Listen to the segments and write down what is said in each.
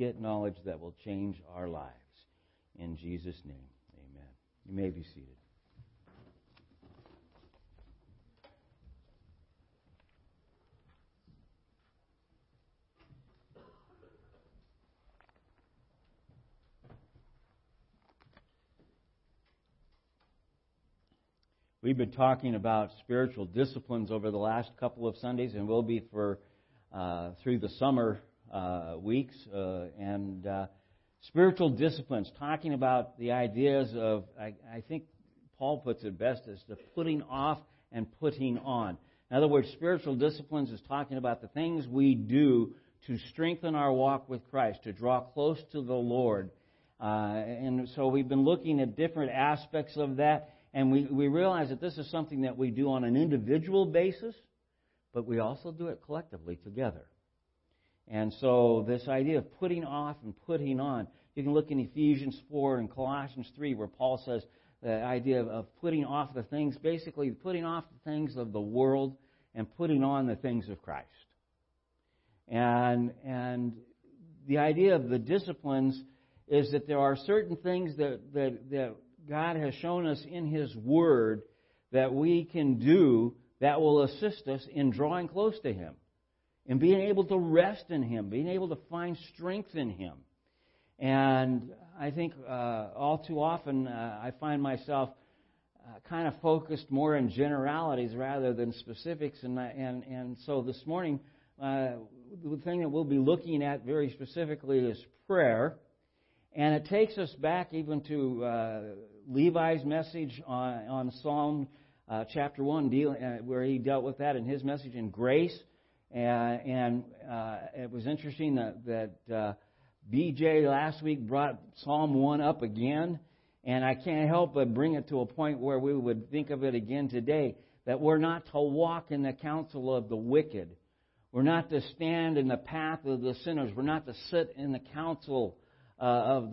get knowledge that will change our lives. In Jesus' name, amen. You may be seated. We've been talking about spiritual disciplines over the last couple of Sundays, and will be for through the summer weeks. Spiritual disciplines, talking about the ideas of, I think Paul puts it best, as the putting off and putting on. In other words, spiritual disciplines is talking about the things we do to strengthen our walk with Christ, to draw close to the Lord. And so we've been looking at different aspects of that. And we realize that this is something that we do on an individual basis, but we also do it collectively together. And so this idea of putting off and putting on, you can look in Ephesians 4 and Colossians 3 where Paul says the idea of putting off the things, basically putting off the things of the world and putting on the things of Christ. And the idea of the disciplines is that there are certain things that God has shown us in His Word that we can do that will assist us in drawing close to Him and being able to rest in Him, being able to find strength in Him. And I think all too often I find myself kind of focused more in generalities rather than specifics. And so this morning, the thing that we'll be looking at very specifically is prayer. And it takes us back even to Levi's message on Psalm chapter 1, where he dealt with that in his message in grace. And it was interesting that BJ last week brought Psalm 1 up again. And I can't help but bring it to a point where we would think of it again today, that we're not to walk in the counsel of the wicked. We're not to stand in the path of the sinners. We're not to sit in the counsel of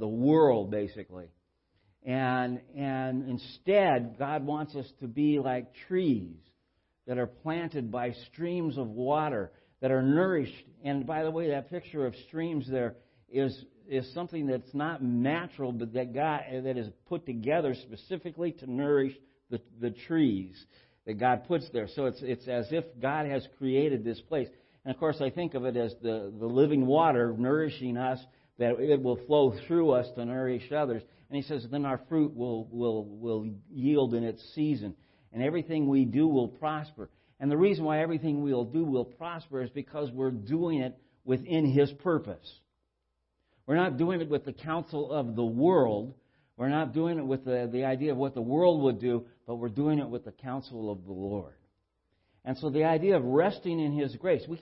the world, basically. And instead, God wants us to be like trees that are planted by streams of water, that are nourished. And by the way, that picture of streams there is something that's not natural, but that is put together specifically to nourish the trees that God puts there. So it's as if God has created this place. And of course, I think of it as the living water nourishing us, that it will flow through us to nourish others. And he says, then our fruit will yield in its season, and everything we do will prosper. And the reason why everything we'll do will prosper is because we're doing it within His purpose. We're not doing it with the counsel of the world. We're not doing it with the idea of what the world would do, but we're doing it with the counsel of the Lord. And so the idea of resting in His grace, we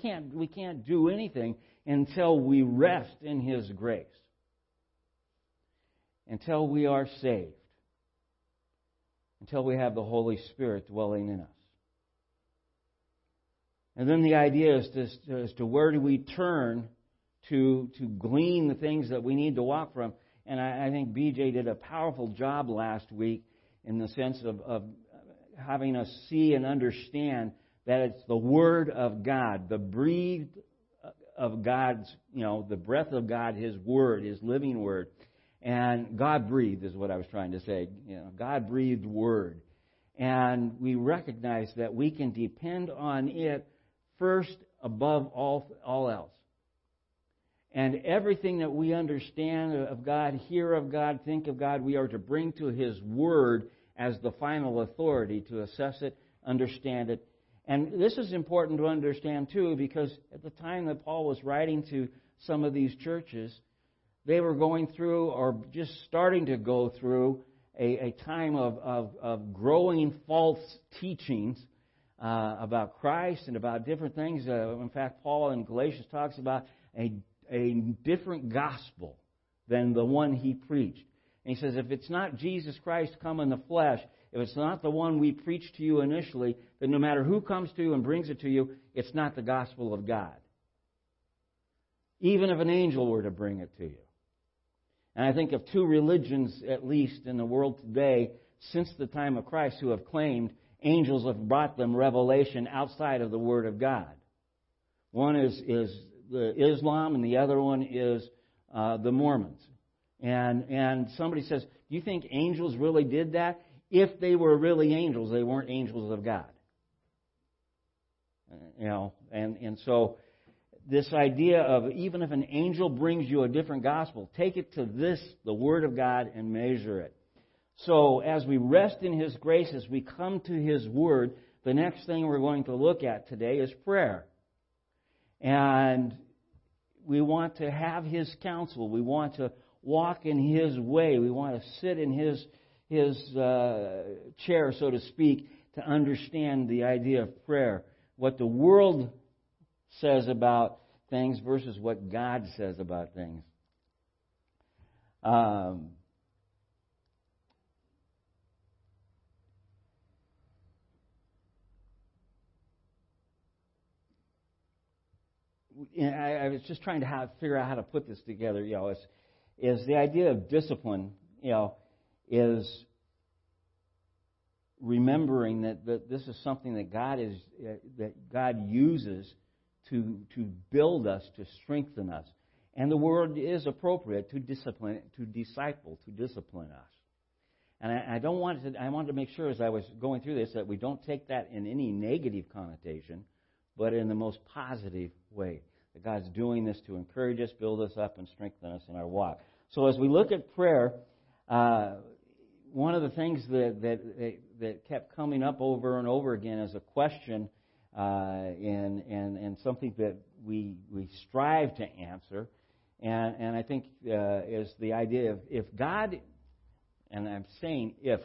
can't do anything until we rest in His grace, until we are saved, until we have the Holy Spirit dwelling in us. And then the idea is to where do we turn to glean the things that we need to walk from. And I think BJ did a powerful job last week in the sense of having us see and understand that it's the Word of God, the breathed of God's, the breath of God, His Word, His living Word. And God breathed is what I was trying to say. God breathed Word. And we recognize that we can depend on it first above all else. And everything that we understand of God, hear of God, think of God, we are to bring to His Word as the final authority to assess it, understand it. And this is important to understand, too, because at the time that Paul was writing to some of these churches, they were going through or just starting to go through a time of growing false teachings about Christ and about different things. In fact, Paul in Galatians talks about a different gospel than the one he preached. And he says, if it's not Jesus Christ come in the flesh, if it's not the one we preached to you initially, then no matter who comes to you and brings it to you, it's not the gospel of God. Even if an angel were to bring it to you. And I think of two religions, at least in the world today, since the time of Christ, who have claimed angels have brought them revelation outside of the Word of God. One is Islam, and the other one is the Mormons. And somebody says, do you think angels really did that? If they were really angels, they weren't angels of God. You know, and so this idea of even if an angel brings you a different gospel, take it to this, the Word of God, and measure it. So as we rest in His grace, as we come to His Word, the next thing we're going to look at today is prayer. And we want to have His counsel. We want to walk in His way. We want to sit in His chair, so to speak, to understand the idea of prayer. What the world says about things versus what God says about things. I was just trying to figure out how to put this together. You know, is the idea of discipline, you know, is remembering that this is something that God uses to build us, to strengthen us. And the word is appropriate to discipline, to disciple, to discipline us. And I wanted to make sure as I was going through this that we don't take that in any negative connotation, but in the most positive way. That God's doing this to encourage us, build us up, and strengthen us in our walk. So as we look at prayer, one of the things that kept coming up over and over again as a question and something that we strive to answer, and I think is the idea of if God, and I'm saying if,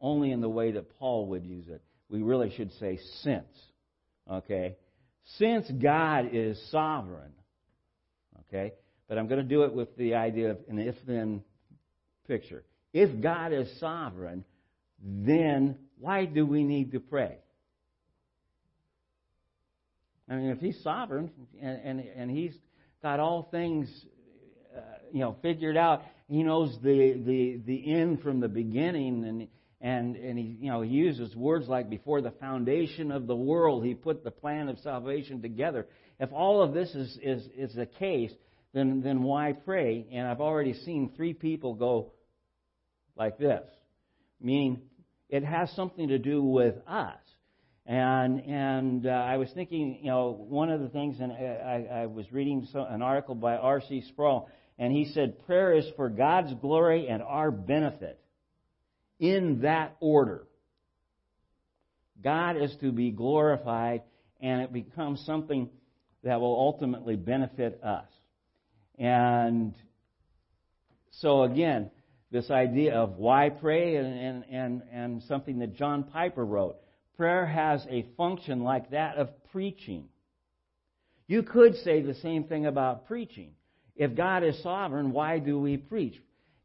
only in the way that Paul would use it, we really should say since. Okay? Since God is sovereign, okay? But I'm going to do it with the idea of an if-then picture. If God is sovereign, then why do we need to pray? I mean, if He's sovereign and He's got all things, figured out, He knows the end from the beginning, and He, He uses words like before the foundation of the world, He put the plan of salvation together. If all of this is the case, then why pray? And I've already seen three people go like this, meaning it has something to do with us. And I was thinking, one of the things, and I was reading an article by R.C. Sproul, and he said, prayer is for God's glory and our benefit. In that order. God is to be glorified, and it becomes something that will ultimately benefit us. And so again, this idea of why pray and something that John Piper wrote. Prayer has a function like that of preaching. You could say the same thing about preaching. If God is sovereign, why do we preach?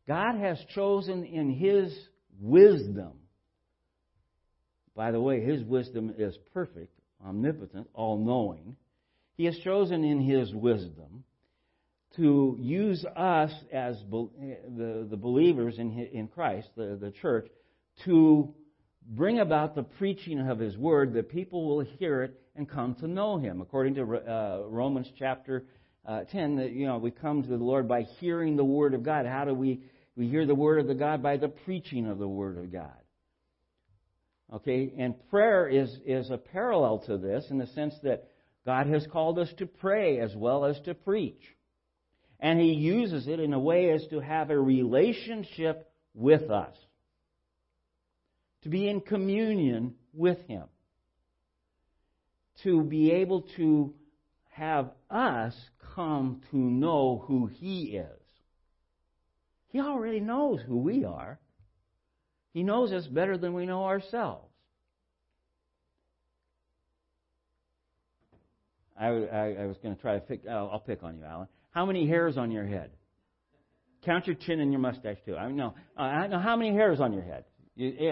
God has chosen in His wisdom. By the way, His wisdom is perfect, omnipotent, all-knowing. He has chosen in His wisdom to use us as the believers in Christ, the church, to bring about the preaching of His Word, that people will hear it and come to know Him. According to Romans chapter 10, that we come to the Lord by hearing the Word of God. How do we hear the Word of the God? By the preaching of the Word of God. Okay, and prayer is a parallel to this in the sense that God has called us to pray as well as to preach. And He uses it in a way as to have a relationship with us, to be in communion with Him, to be able to have us come to know who He is. He already knows who we are. He knows us better than we know ourselves. I was going to try to pick. I'll pick on you, Alan. How many hairs on your head? Count your chin and your mustache too. I know how many hairs on your head. We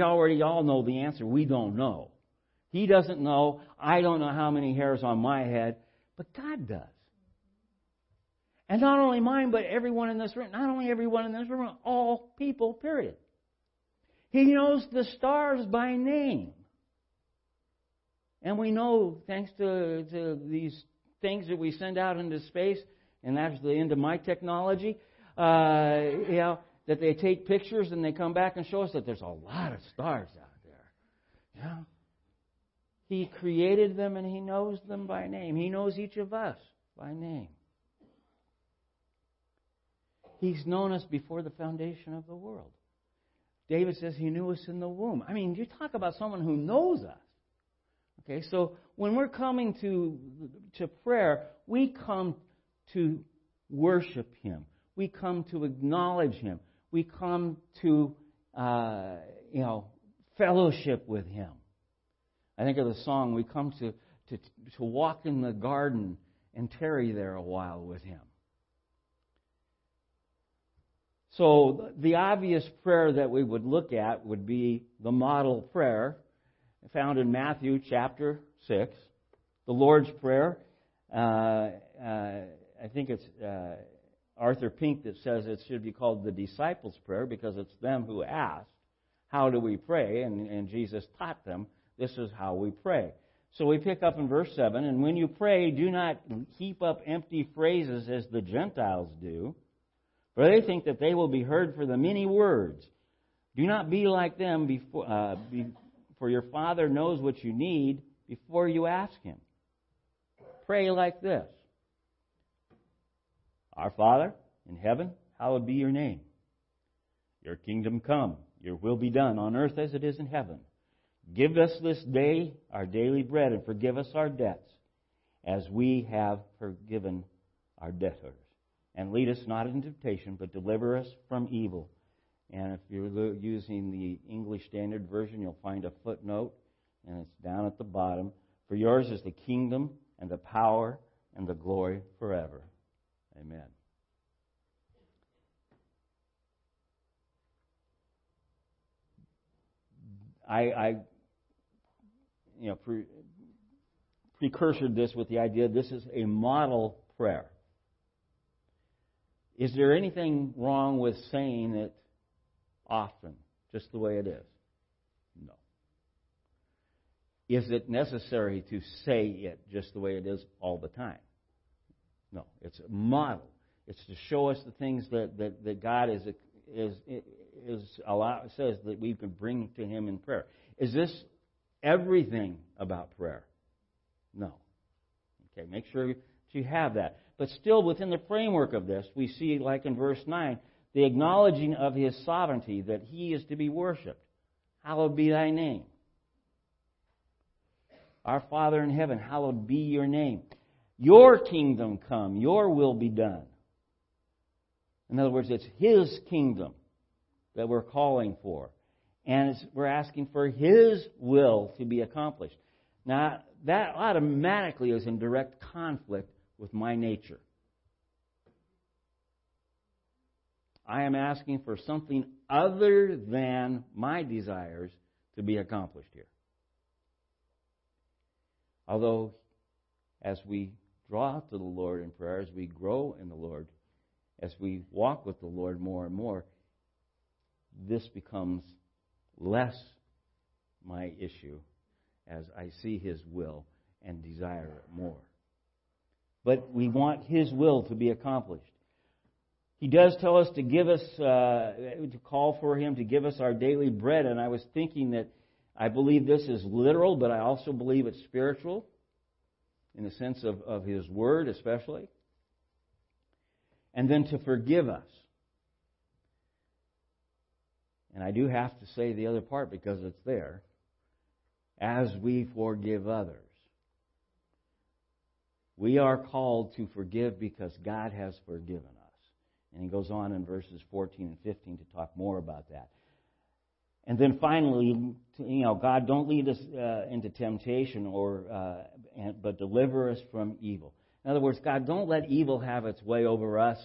already all know the answer. We don't know. He doesn't know. I don't know how many hairs on my head, but God does. And not only mine, but everyone in this room. Not only everyone in this room, all people, period. He knows the stars by name. And we know, thanks to these things that we send out into space, and that's the end of my technology, that they take pictures and they come back and show us that there's a lot of stars out there. You know? He created them and He knows them by name. He knows each of us by name. He's known us before the foundation of the world. David says He knew us in the womb. I mean, you talk about someone who knows us. Okay, so when we're coming to prayer, we come to worship Him. We come to acknowledge Him. We come to, fellowship with Him. I think of the song, we come to walk in the garden and tarry there a while with Him. So the obvious prayer that we would look at would be the model prayer found in Matthew chapter 6, the Lord's Prayer. I think it's Arthur Pink that says it should be called the disciples' prayer because it's them who asked, how do we pray? And Jesus taught them, this is how we pray. So we pick up in verse 7, and when you pray, do not heap up empty phrases as the Gentiles do, for they think that they will be heard for the many words. Do not be like them, for your Father knows what you need before you ask Him. Pray like this. Our Father in heaven, hallowed be your name. Your kingdom come, your will be done on earth as it is in heaven. Give us this day our daily bread and forgive us our debts as we have forgiven our debtors. And lead us not into temptation, but deliver us from evil. And if you're using the English Standard Version, you'll find a footnote, and it's down at the bottom. For yours is the kingdom and the power and the glory forever. Amen. I precursored this with the idea this is a model prayer. Is there anything wrong with saying it often, just the way it is? No. Is it necessary to say it just the way it is all the time? No. It's a model. It's to show us the things that God says that we can bring to Him in prayer. Is this everything about prayer? No. Okay, make sure you have that. But still, within the framework of this, we see, like in verse 9, the acknowledging of His sovereignty, that He is to be worshipped. Hallowed be thy name. Our Father in heaven, hallowed be your name. Your kingdom come, your will be done. In other words, it's His kingdom that we're calling for. And we're asking for His will to be accomplished. Now, that automatically is in direct conflict with my nature. I am asking for something other than my desires to be accomplished here. Although, as we draw to the Lord in prayer, as we grow in the Lord, as we walk with the Lord more and more, this becomes less my issue as I see His will and desire it more. But we want His will to be accomplished. He does tell us to give us, to call for Him to give us our daily bread. And I was thinking that I believe this is literal, but I also believe it's spiritual in the sense of His Word especially. And then to forgive us. And I do have to say the other part because it's there. As we forgive others. We are called to forgive because God has forgiven us. And he goes on in verses 14 and 15 to talk more about that. And then finally, God, don't lead us into temptation, but deliver us from evil. In other words, God, don't let evil have its way over us,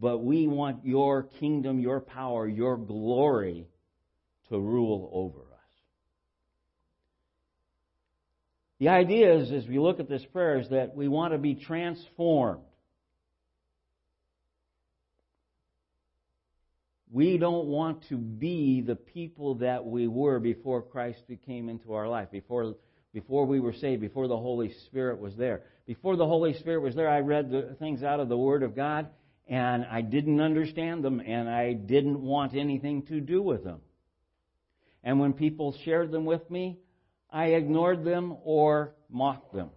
but we want your kingdom, your power, your glory to rule over us. The idea is, as we look at this prayer, is that we want to be transformed. We don't want to be the people that we were before Christ came into our life, before we were saved, before the Holy Spirit was there, Before the Holy Spirit was there, I read the things out of the Word of God, and I didn't understand them, and I didn't want anything to do with them. And when people shared them with me, I ignored them or mocked them.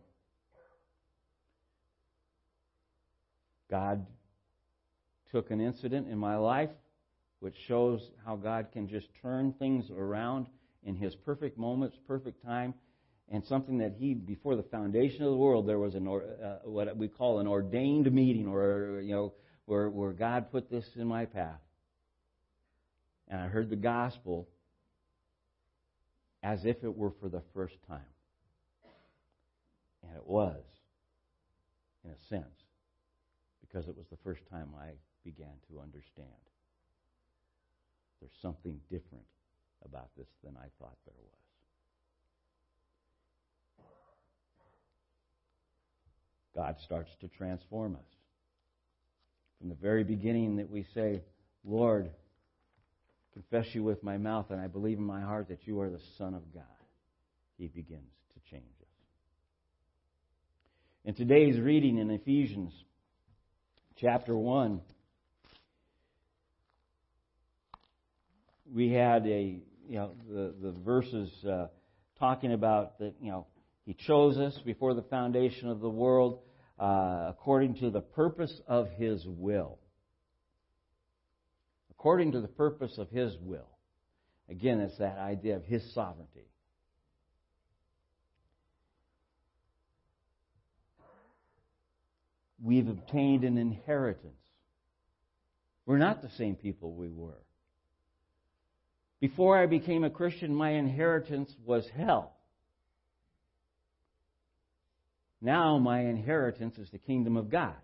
God took an incident in my life which shows how God can just turn things around in His perfect moments, perfect time, and something that He, before the foundation of the world, there was what we call an ordained meeting, or where God put this in my path. And I heard the gospel as if it were for the first time. And it was, in a sense, because it was the first time I began to understand. There's something different about this than I thought there was. God starts to transform us. From the very beginning that we say, Lord, confess you with my mouth, and I believe in my heart that you are the Son of God. He begins to change us. In today's reading in Ephesians chapter 1, we had the verses talking about that, He chose us before the foundation of the world according to the purpose of His will. According to the purpose of His will. Again, it's that idea of His sovereignty. We've obtained an inheritance. We're not the same people we were. Before I became a Christian, my inheritance was hell. Now my inheritance is the kingdom of God.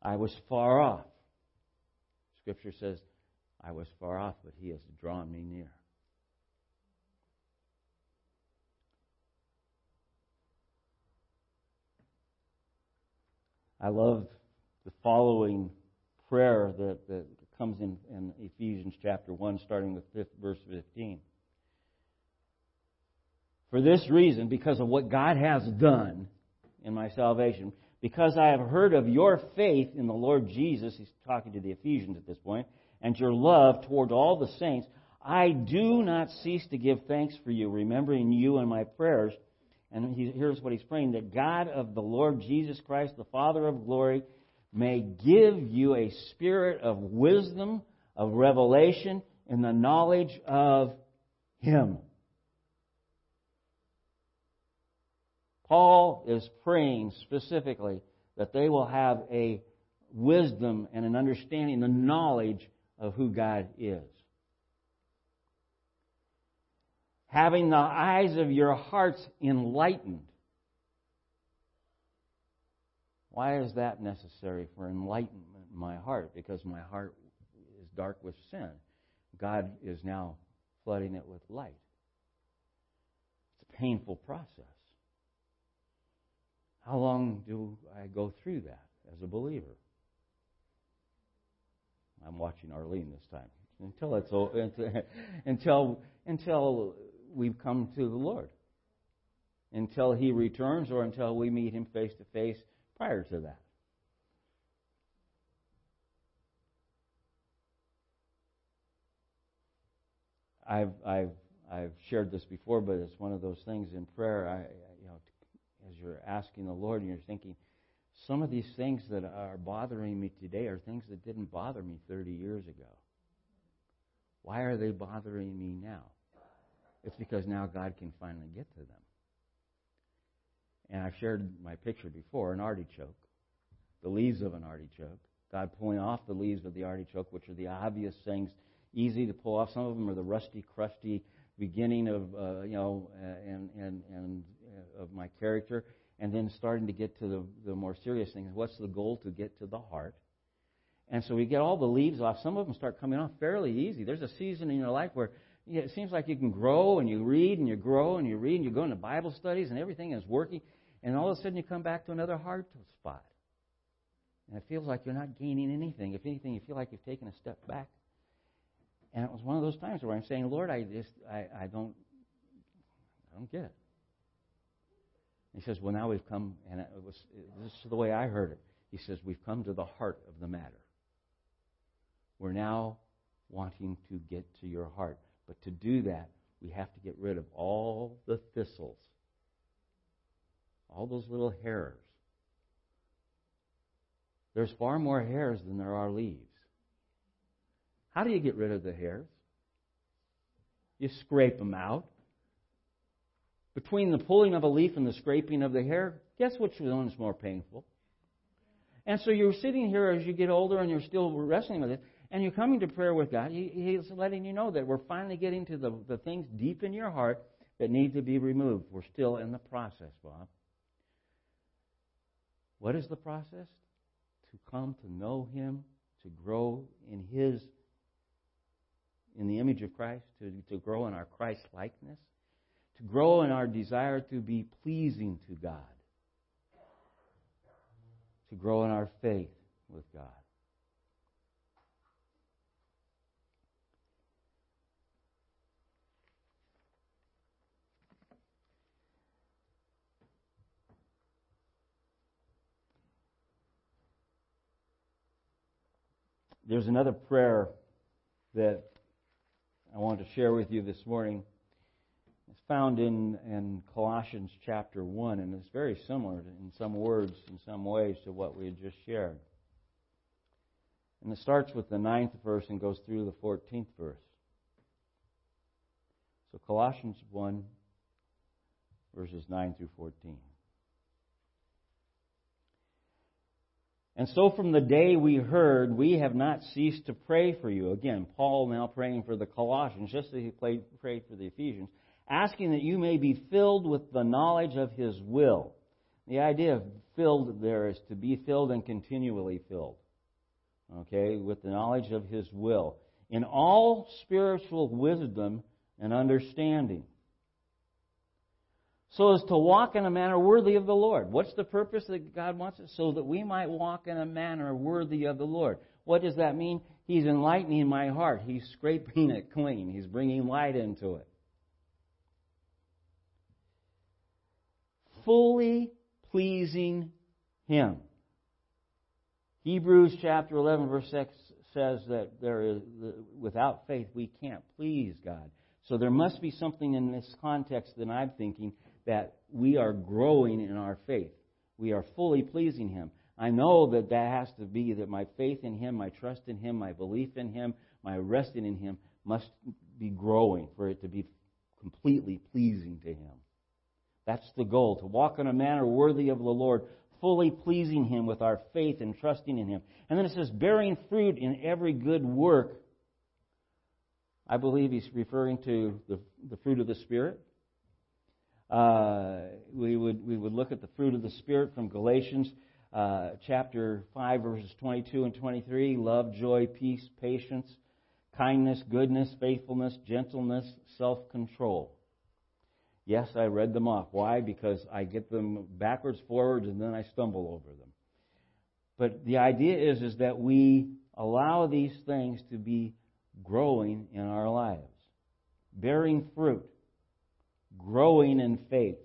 I was far off. Scripture says, I was far off, but He has drawn me near. I love the following prayer that comes in Ephesians chapter 1, starting with verse 15. For this reason, because of what God has done in my salvation, because I have heard of your faith in the Lord Jesus, he's talking to the Ephesians at this point, and your love toward all the saints, I do not cease to give thanks for you, remembering you in my prayers. And here's what he's praying, that God of the Lord Jesus Christ, the Father of glory, may give you a spirit of wisdom, of revelation, and the knowledge of Him. Paul is praying specifically that they will have a wisdom and an understanding, the knowledge of who God is. Having the eyes of your hearts enlightened. Why is that necessary for enlightenment in my heart? Because my heart is dark with sin. God is now flooding it with light. It's a painful process. How long do I go through that as a believer? I'm watching Arlene this time. Until we've come to the Lord. Until He returns, or until we meet Him face to face. Prior to that, I've shared this before, but it's one of those things in prayer. As you're asking the Lord, and you're thinking, some of these things that are bothering me today are things that didn't bother me 30 years ago. Why are they bothering me now? It's because now God can finally get to them. And I've shared my picture before, an artichoke, the leaves of an artichoke. God pulling off the leaves of the artichoke, which are the obvious things, easy to pull off. Some of them are the rusty, crusty beginning of of my character, and then starting to get to the more serious things. What's the goal? To get to the heart. And so we get all the leaves off. Some of them start coming off fairly easy. There's a season in your life where it seems like you can grow, and you read, and you grow, and you read, and you go into Bible studies, and everything is working. And all of a sudden you come back to another hard spot. And it feels like you're not gaining anything. If anything, you feel like you've taken a step back. And it was one of those times where I'm saying, Lord, I just, I don't I don't get it. He says, well, now we've come, and this is the way I heard it. He says, we've come to the heart of the matter. We're now wanting to get to your heart. But to do that, we have to get rid of all the thistles, all those little hairs. There's far more hairs than there are leaves. How do you get rid of the hairs? You scrape them out. Between the pulling of a leaf and the scraping of the hair, guess which one is more painful? And so you're sitting here as you get older and you're still wrestling with it, and you're coming to prayer with God. He's letting you know that we're finally getting to the things deep in your heart that need to be removed. We're still in the process, Bob. What is the process? To come to know Him, to grow in the image of Christ, to grow in our Christ-likeness, to grow in our desire to be pleasing to God, to grow in our faith with God. There's another prayer that I want to share with you this morning. It's found in Colossians chapter 1, and it's very similar in some words, in some ways, to what we had just shared. And it starts with the 9th verse and goes through the 14th verse. So Colossians 1, verses 9 through 14. And so from the day we heard, we have not ceased to pray for you. Again, Paul now praying for the Colossians, just as he prayed for the Ephesians, asking that you may be filled with the knowledge of His will. The idea of filled there is to be filled and continually filled. Okay, with the knowledge of His will. In all spiritual wisdom and understanding. So as to walk in a manner worthy of the Lord. What's the purpose that God wants us? So that we might walk in a manner worthy of the Lord. What does that mean? He's enlightening my heart. He's scraping it clean. He's bringing light into it. Fully pleasing Him. Hebrews chapter 11 verse 6 says that without faith we can't please God. So there must be something in this context that I'm thinking that we are growing in our faith. We are fully pleasing Him. I know that that has to be that my faith in Him, my trust in Him, my belief in Him, my resting in Him must be growing for it to be completely pleasing to Him. That's the goal, to walk in a manner worthy of the Lord, fully pleasing Him with our faith and trusting in Him. And then it says, bearing fruit in every good work. I believe he's referring to the fruit of the Spirit. We would look at the fruit of the Spirit from Galatians chapter 5, verses 22 and 23. Love, joy, peace, patience, kindness, goodness, faithfulness, gentleness, self-control. Yes, I read them off. Why? Because I get them backwards, forwards, and then I stumble over them. But the idea is that we allow these things to be growing in our lives. Bearing fruit. Growing in faith.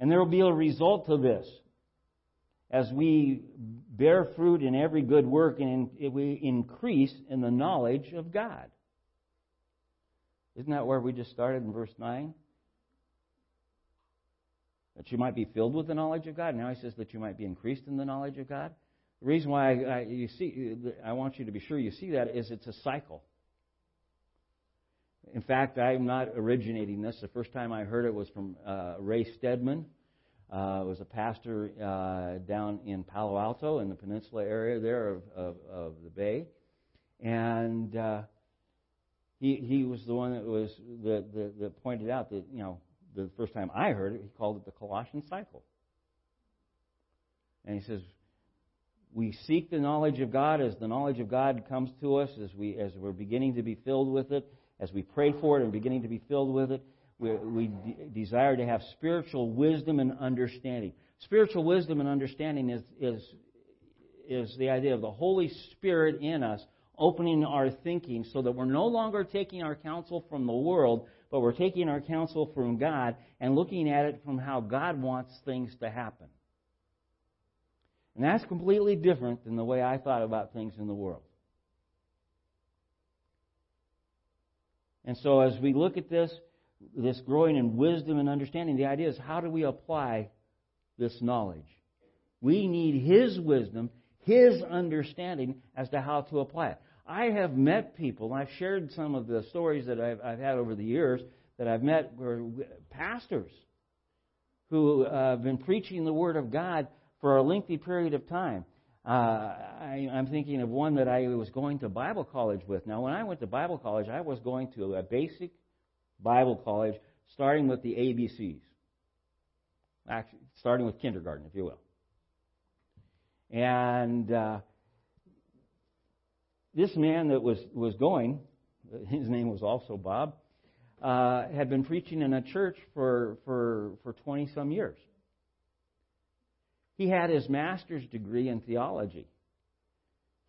And there will be a result to this. As we bear fruit in every good work and we increase in the knowledge of God. Isn't that where we just started in verse 9? That you might be filled with the knowledge of God. Now he says that you might be increased in the knowledge of God. The reason why I want you to be sure you see that is it's a cycle. In fact, I'm not originating this. The first time I heard it was from Ray Stedman. He was a pastor down in Palo Alto in the Peninsula area there of the Bay. And He was the one that was that pointed out that, you know, the first time I heard it, he called it the Colossian cycle. And he says, we seek the knowledge of God as the knowledge of God comes to us, as we're beginning to be filled with it, as we pray for it and beginning to be filled with it, we desire to have spiritual wisdom and understanding. Spiritual wisdom and understanding is the idea of the Holy Spirit in us, opening our thinking so that we're no longer taking our counsel from the world, but we're taking our counsel from God and looking at it from how God wants things to happen. And that's completely different than the way I thought about things in the world. And so as we look at this growing in wisdom and understanding, the idea is, how do we apply this knowledge? We need His wisdom, His understanding as to how to apply it. I have met people, and I've shared some of the stories that I've had over the years, that I've met were pastors who have been preaching the Word of God for a lengthy period of time. I'm thinking of one that I was going to Bible college with. Now, when I went to Bible college, I was going to a basic Bible college, starting with the ABCs. Actually, starting with kindergarten, if you will. And this man that was going, his name was also Bob, had been preaching in a church for 20-some years. He had his master's degree in theology.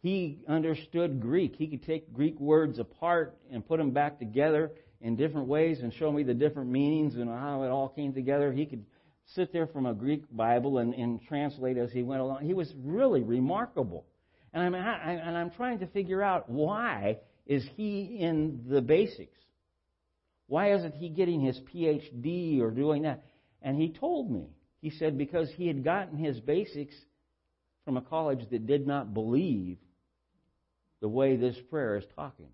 He understood Greek. He could take Greek words apart and put them back together in different ways and show me the different meanings and how it all came together. He could sit there from a Greek Bible and translate as he went along. He was really remarkable. And I'm trying to figure out, why is he in the basics? Why isn't he getting his PhD or doing that? And he told me, he said, because he had gotten his basics from a college that did not believe the way this prayer is talking.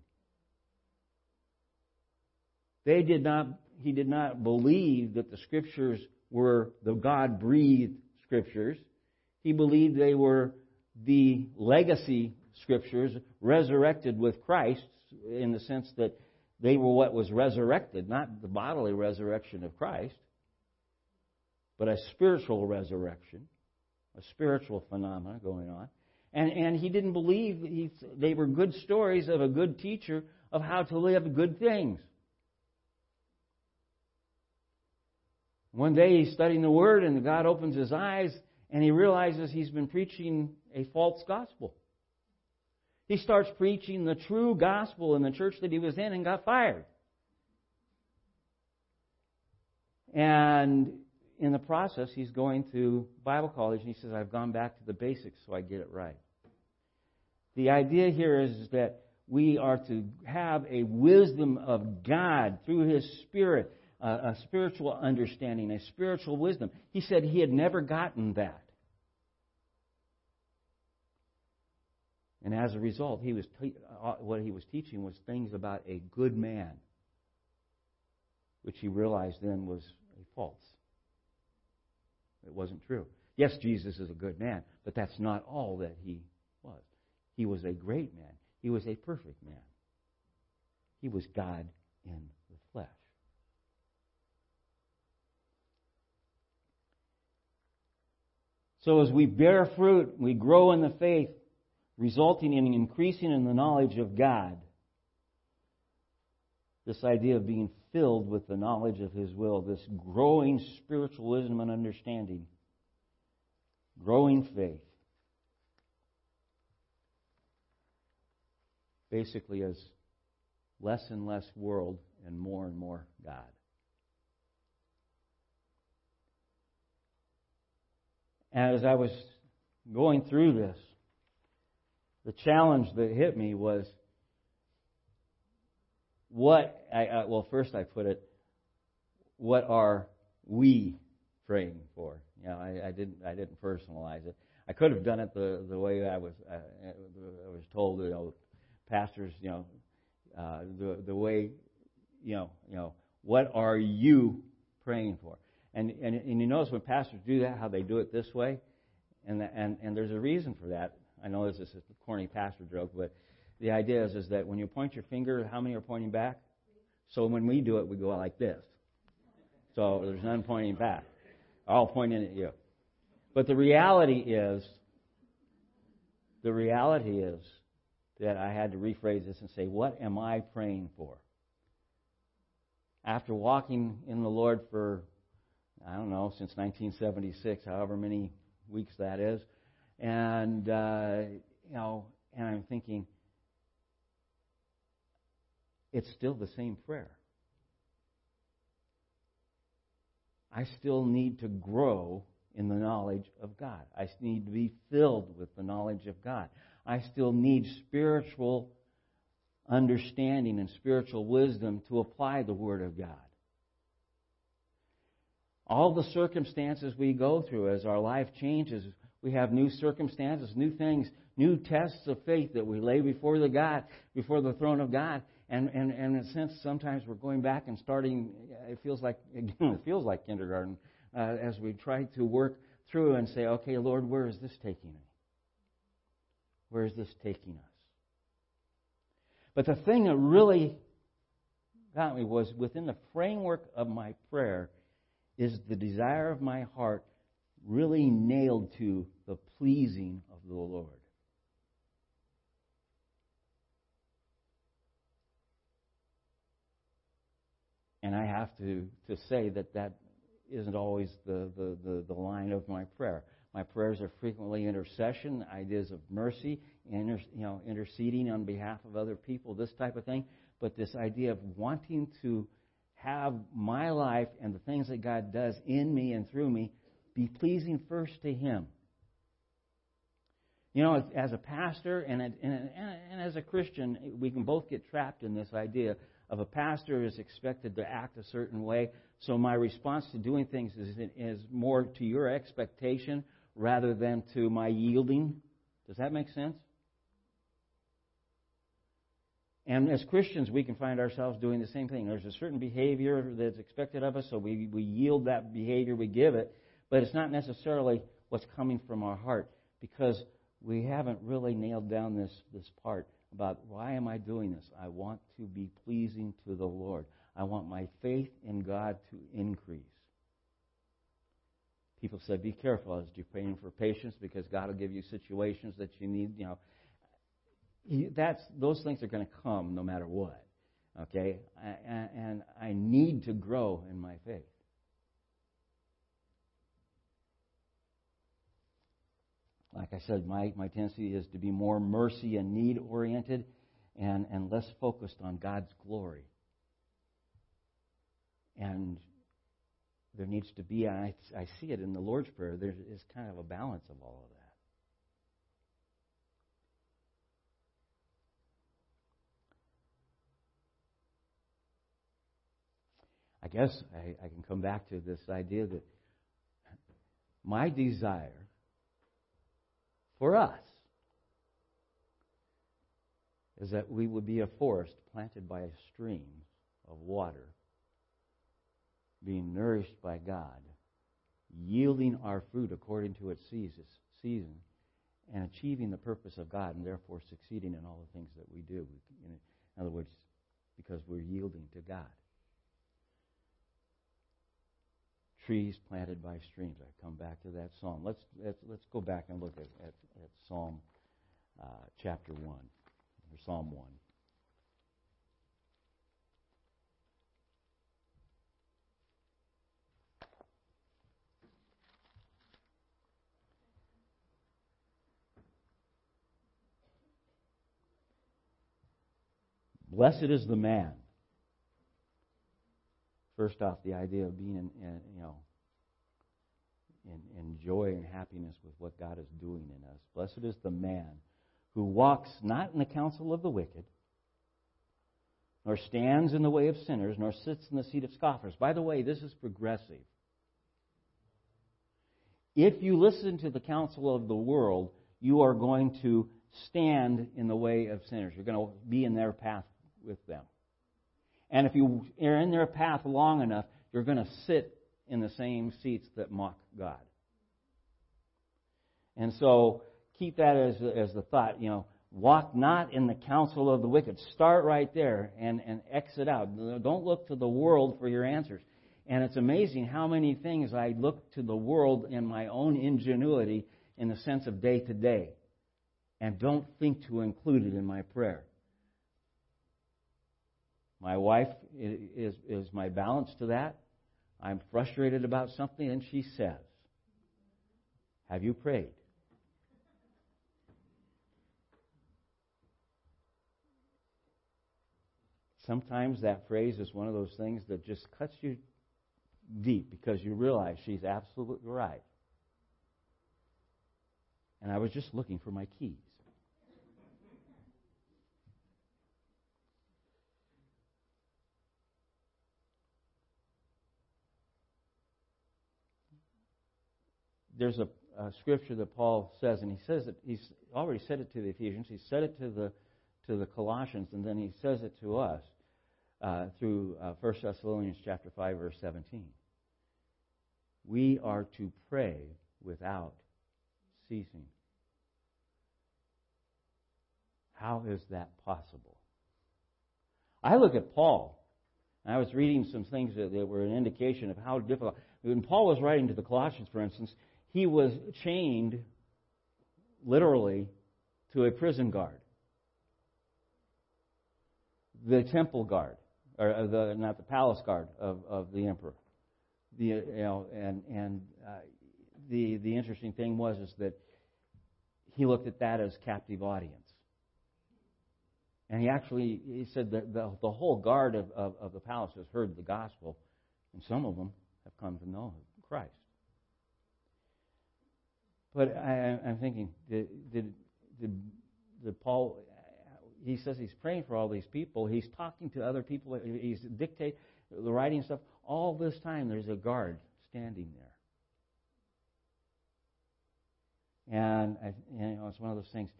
He did not believe that the Scriptures were the God-breathed Scriptures. He believed they were the legacy Scriptures resurrected with Christ, in the sense that they were what was resurrected, not the bodily resurrection of Christ, but a spiritual resurrection, a spiritual phenomenon going on. And he didn't believe they were good stories of a good teacher of how to live good things. One day he's studying the Word, and God opens his eyes, and he realizes he's been preaching a false gospel. He starts preaching the true gospel in the church that he was in and got fired. And in the process, he's going to Bible college, and he says, I've gone back to the basics so I get it right. The idea here is that we are to have a wisdom of God through His Spirit, a spiritual understanding, a spiritual wisdom. He said he had never gotten that. And as a result, what he was teaching was things about a good man, which he realized then was false. It wasn't true. Yes, Jesus is a good man, but that's not all that he was. He was a great man. He was a perfect man. He was God in the flesh. So as we bear fruit, we grow in the faith, resulting in increasing in the knowledge of God. This idea of being filled with the knowledge of His will, this growing spiritual wisdom and understanding, growing faith, basically as less and less world and more God. As I was going through this, the challenge that hit me was first I put it, what are we praying for? You know, I didn't personalize it. I could have done it the way I was told, you know, pastors, you know, the way, you know, what are you praying for? And you notice when pastors do that, how they do it this way, and there's a reason for that. I know this is a corny pastor joke, but the idea is that when you point your finger, how many are pointing back? So when we do it, we go like this. So there's none pointing back. All pointing at you. But the reality is that I had to rephrase this and say, what am I praying for? After walking in the Lord for, I don't know, since 1976, however many weeks that is. And, you know, and I'm thinking, it's still the same prayer. I still need to grow in the knowledge of God. I need to be filled with the knowledge of God. I still need spiritual understanding and spiritual wisdom to apply the Word of God. All the circumstances we go through as our life changes, we have new circumstances, new things, new tests of faith that we lay before the God, before the throne of God. And in a sense, sometimes we're going back and starting. It feels like kindergarten as we try to work through and say, "Okay, Lord, where is this taking me? Where is this taking us?" But the thing that really got me was within the framework of my prayer is the desire of my heart really nailed to the pleasing of the Lord. And I have to say that isn't always the line of my prayer. My prayers are frequently intercession, ideas of mercy, interceding on behalf of other people, this type of thing. But this idea of wanting to have my life and the things that God does in me and through me be pleasing first to Him. You know, as a pastor and as a Christian, we can both get trapped in this idea of a pastor is expected to act a certain way, so my response to doing things is more to your expectation rather than to my yielding. Does that make sense? And as Christians, we can find ourselves doing the same thing. There's a certain behavior that's expected of us, so we yield that behavior, we give it, but it's not necessarily what's coming from our heart because we haven't really nailed down this part about why am I doing this. I want to be pleasing to the Lord. I want my faith in God to increase. People said, be careful as you're praying for patience because God will give you situations that you need, those things are going to come no matter what, okay? And I need to grow in my faith. Like I said, my tendency is to be more mercy and need-oriented and less focused on God's glory. And there needs to be, and I see it in the Lord's Prayer, there is kind of a balance of all of that. I guess I can come back to this idea that my desire for us is that we would be a forest planted by a stream of water, being nourished by God, yielding our fruit according to its season, and achieving the purpose of God, and therefore succeeding in all the things that we do. In other words, because we're yielding to God. Trees planted by streams. I come back to that psalm. Let's go back and look at Psalm chapter 1, or Psalm 1. Blessed is the man. First off, the idea of being in joy and happiness with what God is doing in us. Blessed is the man who walks not in the counsel of the wicked, nor stands in the way of sinners, nor sits in the seat of scoffers. By the way, this is progressive. If you listen to the counsel of the world, you are going to stand in the way of sinners. You're going to be in their path with them. And if you are in their path long enough, you're going to sit in the same seats that mock God. And so keep that as the thought, walk not in the counsel of the wicked. Start right there and exit out. Don't look to the world for your answers. And it's amazing how many things I look to the world in my own ingenuity in the sense of day to day and don't think to include it in my prayer. My wife is my balance to that. I'm frustrated about something, and she says, have you prayed? Sometimes that phrase is one of those things that just cuts you deep because you realize she's absolutely right. And I was just looking for my keys. There's a scripture that Paul says, and he says that he's already said it to the Ephesians. He said it to the Colossians, and then he says it to us through First Thessalonians chapter 5, verse 17. We are to pray without ceasing. How is that possible? I look at Paul, and I was reading some things that were an indication of how difficult. When Paul was writing to the Colossians, for instance, he was chained literally to a prison guard. The temple guard, or not the palace guard of the emperor. The interesting thing was is that he looked at that as captive audience. And he said that the whole guard of the palace has heard the gospel, and some of them have come to know Christ. But I'm thinking, did Paul? He says he's praying for all these people. He's talking to other people. He's dictating, writing stuff. All this time, there's a guard standing there. And it's one of those things.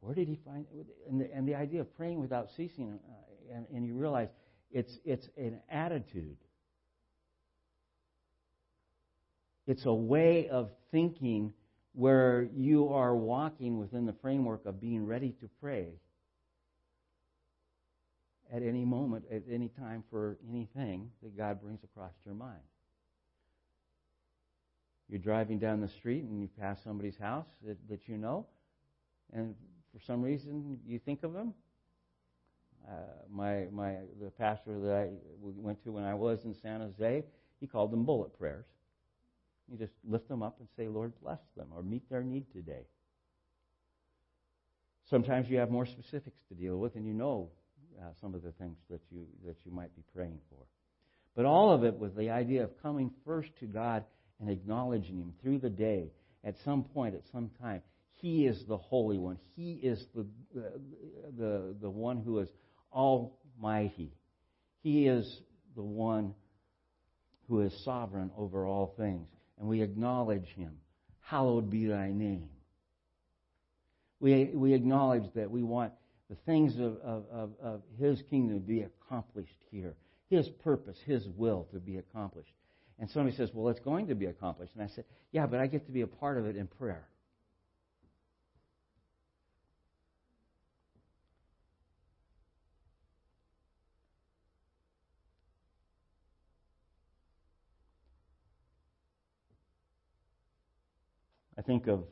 Where did he find? And the idea of praying without ceasing, and you realize it's an attitude. It's a way of thinking where you are walking within the framework of being ready to pray at any moment, at any time, for anything that God brings across your mind. You're driving down the street and you pass somebody's house that you know, and for some reason you think of them. The pastor that I went to when I was in San Jose, he called them bullet prayers. You just lift them up and say, Lord, bless them, or meet their need today. Sometimes you have more specifics to deal with, and you know some of the things that you might be praying for. But all of it with the idea of coming first to God and acknowledging Him through the day, at some point, at some time. He is the Holy One. He is the one who is almighty. He is the one who is sovereign over all things. And we acknowledge Him. Hallowed be Thy name. We acknowledge that we want the things of His kingdom to be accomplished here. His purpose, His will to be accomplished. And somebody says, well, it's going to be accomplished. And I said, yeah, but I get to be a part of it in prayer. I think of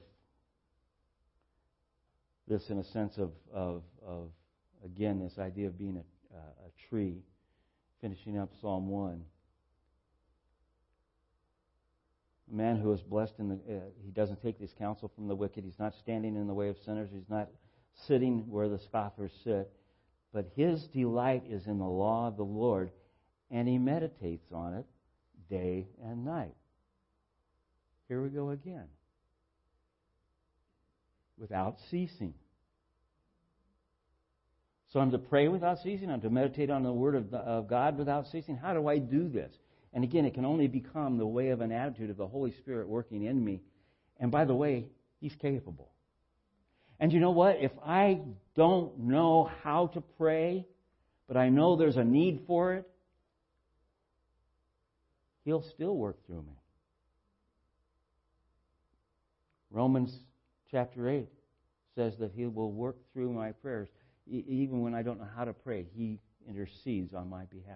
this in a sense of again, this idea of being a tree, finishing up Psalm 1. A man who is blessed, he doesn't take his counsel from the wicked. He's not standing in the way of sinners. He's not sitting where the scoffers sit. But his delight is in the law of the Lord, and he meditates on it day and night. Here we go again. Without ceasing. So I'm to pray without ceasing. I'm to meditate on the Word of God without ceasing. How do I do this? And again, it can only become the way of an attitude of the Holy Spirit working in me. And by the way, He's capable. And you know what? If I don't know how to pray, but I know there's a need for it, He'll still work through me. Romans Chapter 8 says that He will work through my prayers. Even when I don't know how to pray, He intercedes on my behalf.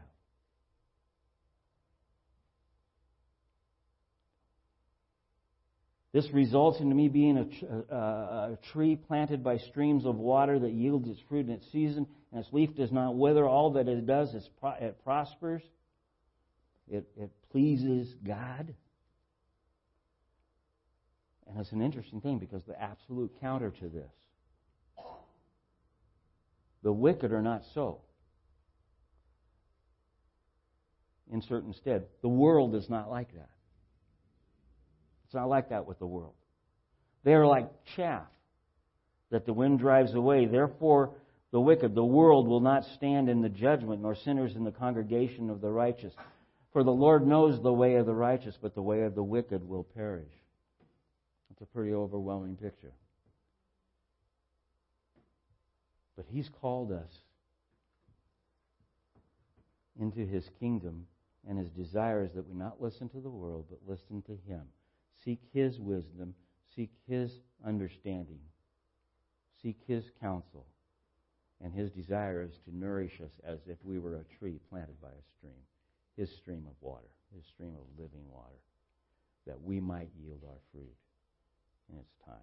This results in me being a tree planted by streams of water that yields its fruit in its season, and its leaf does not wither. All that it does is it prospers. It pleases God. And it's an interesting thing because the absolute counter to this. The wicked are not so. in certain stead. The world is not like that. It's not like that with the world. They are like chaff that the wind drives away. Therefore, the wicked, the world, will not stand in the judgment, nor sinners in the congregation of the righteous. For the Lord knows the way of the righteous, but the way of the wicked will perish. It's a pretty overwhelming picture. But He's called us into His kingdom, and His desire is that we not listen to the world, but listen to Him. Seek His wisdom, seek His understanding, seek His counsel, and His desire is to nourish us as if we were a tree planted by a stream, His stream of water, His stream of living water, that we might yield our fruit in its time.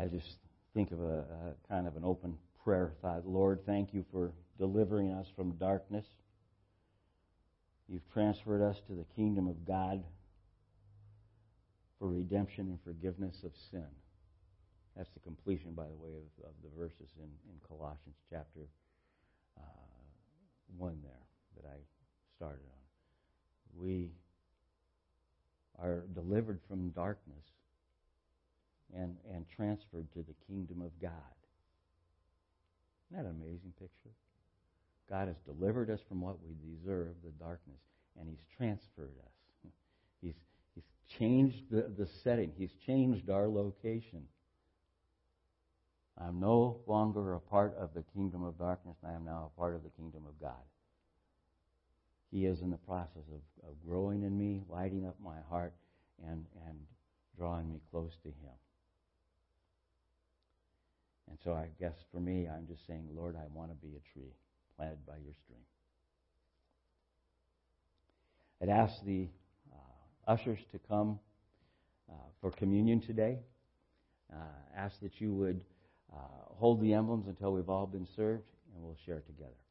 I just think of a kind of an open prayer thought. Lord, thank You for delivering us from darkness. You've transferred us to the kingdom of God for redemption and forgiveness of sin. That's the completion, by the way, of the verses in Colossians chapter 1 there that I started on. We are delivered from darkness and transferred to the kingdom of God. Isn't that an amazing picture? God has delivered us from what we deserve, the darkness, and He's transferred us. He's changed the setting. He's changed our location. I'm no longer a part of the kingdom of darkness. I am now a part of the kingdom of God. He is in the process of growing in me, lighting up my heart, and drawing me close to Him. And so I guess for me, I'm just saying, Lord, I want to be a tree planted by Your stream. I'd ask the ushers to come for communion today. Ask that you would hold the emblems until we've all been served, and we'll share together.